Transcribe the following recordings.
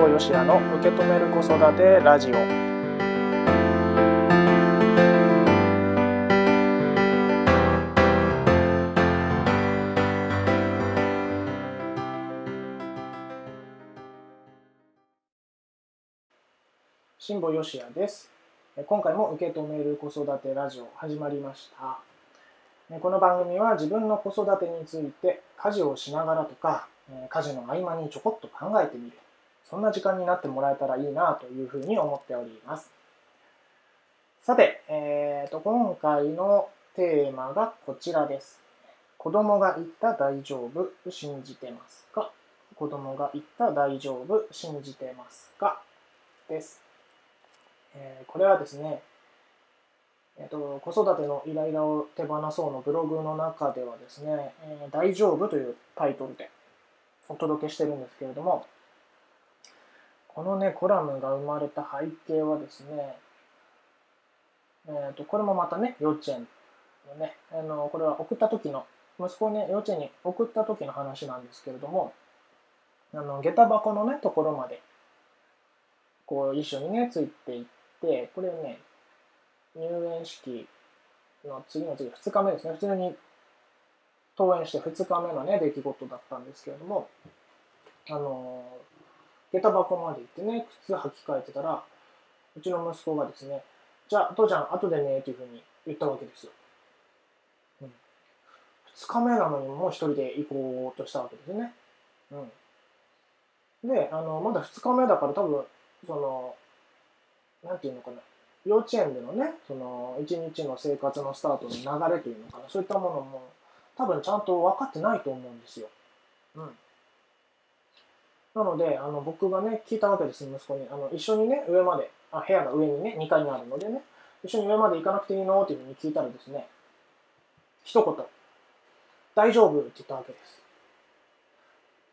保よしやの受け止める子育てラジオ。新保よしやです。今回も受け止める子育てラジオ始まりました。この番組は自分の子育てについて家事をしながらとか家事の合間にちょこっと考えてみる、そんな時間になってもらえたらいいなというふうに思っております。さて、今回のテーマがこちらです。子供が言った大丈夫、信じてますか？子供が言った大丈夫、信じてますか？です。これはですね、子育てのイライラを手放そうのブログの中ではですね、大丈夫というタイトルでお届けしてるんですけれども、このねコラムが生まれた背景はですね、これもまたね幼稚園のねこれは送った時の息子をね幼稚園に送った時の話なんですけれども、下駄箱のねところまでこう一緒にねついていって、これね入園式の次の次2日目ですね、普通に登園して2日目のね出来事だったんですけれども、下駄箱まで行ってね靴履き替えてたら、うちの息子がですね、じゃあ父ちゃん後でねというふうに言ったわけですよ。2日目なのにもう一人で行こうとしたわけですね。でまだ2日目だから、多分そのなんていうのかな、幼稚園でのね、その一日の生活のスタートの流れというのかな、そういったものも多分ちゃんと分かってないと思うんですよ。なので僕がね聞いたわけです、息子に。一緒にね上まで、部屋が上にね2階にあるのでね、一緒に上まで行かなくていいのっていうふうに聞いたらですね、一言「大丈夫」って言ったわけです。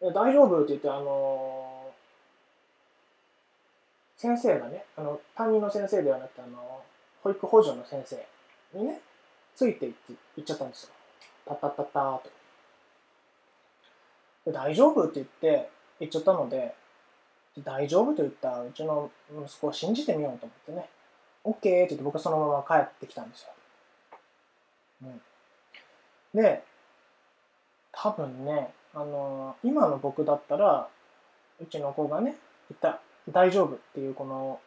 で大丈夫って言って、先生がね、担任の先生ではなくて保育補助の先生にねついて行っちゃったんですよ。タッタッタッターと。で大丈夫って言っちゃったので、大丈夫と言ったうちの息子を信じてみようと思ってね、 OK って言って僕はそのまま帰ってきたんですよ。で多分ね今の僕だったら、うちの子がね言った大丈夫っていうこの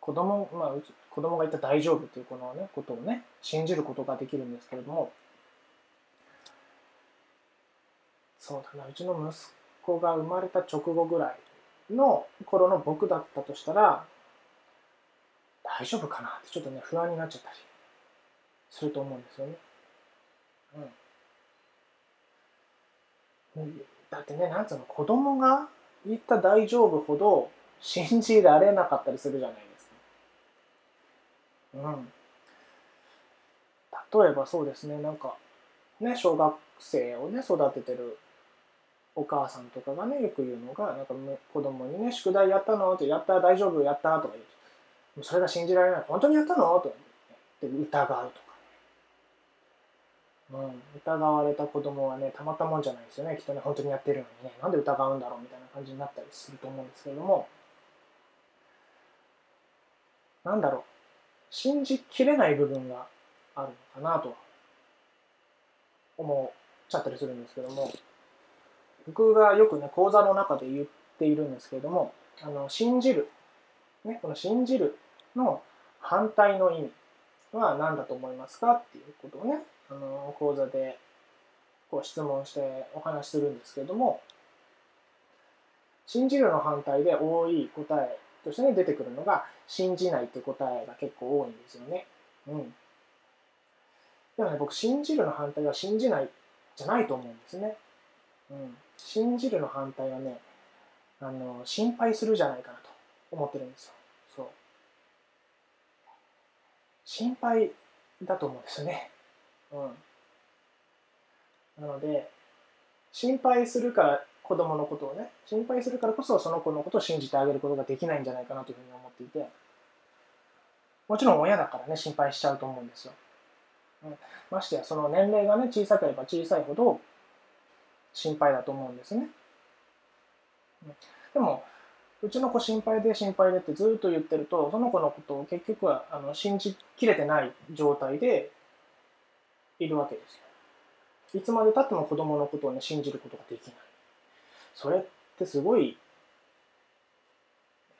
子供が言った大丈夫っていうこのねことをね信じることができるんですけれども、そうだな、うちの息子が生まれた直後ぐらいの頃の僕だったとしたら、大丈夫かなってちょっとね不安になっちゃったりすると思うんですよね。だってね、なんつうの、子供が言った大丈夫ほど信じられなかったりするじゃないですか。例えばそうですね、なんかね小学生をね育ててるお母さんとかがねよく言うのが、なんか子供にね宿題やったのって、やった大丈夫やったとか言う、それが信じられない、本当にやったのと疑うとか、疑われた子供はねたまったもんじゃないですよね、きっとね。本当にやってるのにね、なんで疑うんだろうみたいな感じになったりすると思うんですけれども、なんだろう、信じきれない部分があるのかなとは思っちゃったりするんですけども、僕がよくね講座の中で言っているんですけれども、信じる、ね、この信じるの反対の意味は何だと思いますかっていうことをね講座でこう質問してお話しするんですけれども、信じるの反対で多い答えとしてね出てくるのが信じないって答えが結構多いんですよね。でもね、僕信じるの反対は信じないじゃないと思うんですね。信じるの反対はね心配するじゃないかなと思ってるんですよ。そう、心配だと思うんですよね。なので心配するから、子供のことをね心配するからこそその子のことを信じてあげることができないんじゃないかなというふうに思っていて、もちろん親だからね心配しちゃうと思うんですよ。ましてやその年齢がね小さければ小さいほど心配だと思うんですね。でもうちの子心配で心配でってずっと言ってると、その子のことを結局は信じきれてない状態でいるわけですよ。いつまでたっても子供のことをね、信じることができない。それってすごい、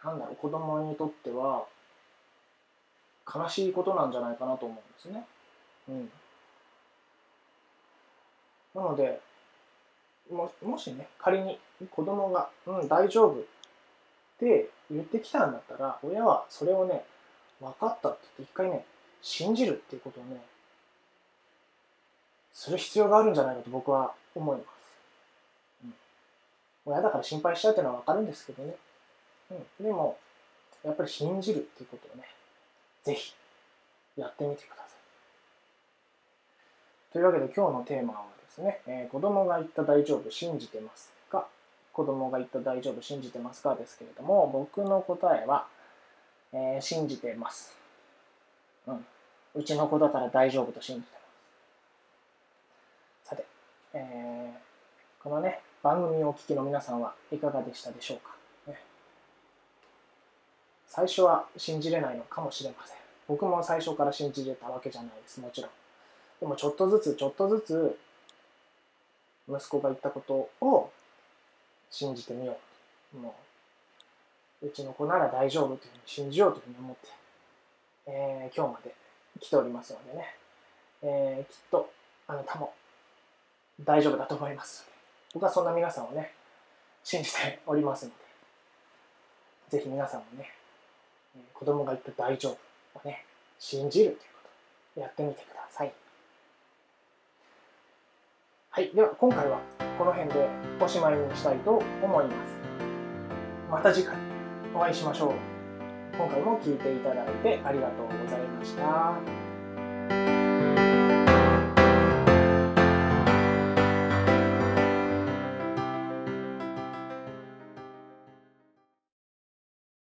なんだろう、子供にとっては悲しいことなんじゃないかなと思うんですね。うん。なので、もしね、仮に子供が、うん、大丈夫って言ってきたんだったら、親はそれをね、分かったって言って一回ね、信じるっていうことをね、する必要があるんじゃないかと僕は思います。うん、親だから心配しちゃうっていうのは分かるんですけどね。うん、でも、やっぱり信じるっていうことをね、ぜひやってみてください。というわけで今日のテーマはですね、子供が言った大丈夫信じてますか？子供が言った大丈夫信じてますか？ですけれども、僕の答えは、信じてます。うん。うちの子だから大丈夫と信じてます。さて、このね、番組をお聞きの皆さんはいかがでしたでしょうか？最初は信じれないのかもしれません。僕も最初から信じれたわけじゃないです、もちろん。でもちょっとずつ息子が言ったことを信じてみよう。もう、うちの子なら大丈夫というふうに信じようというふうに思って、今日まで来ておりますのでね、きっとあなたも大丈夫だと思います。僕はそんな皆さんをね、信じておりますので、ぜひ皆さんもね、子供が言った大丈夫をね、信じるということをやってみてください。はい、では今回はこの辺でおしまいにしたいと思います。また次回お会いしましょう。今回も聞いていただいてありがとうございました。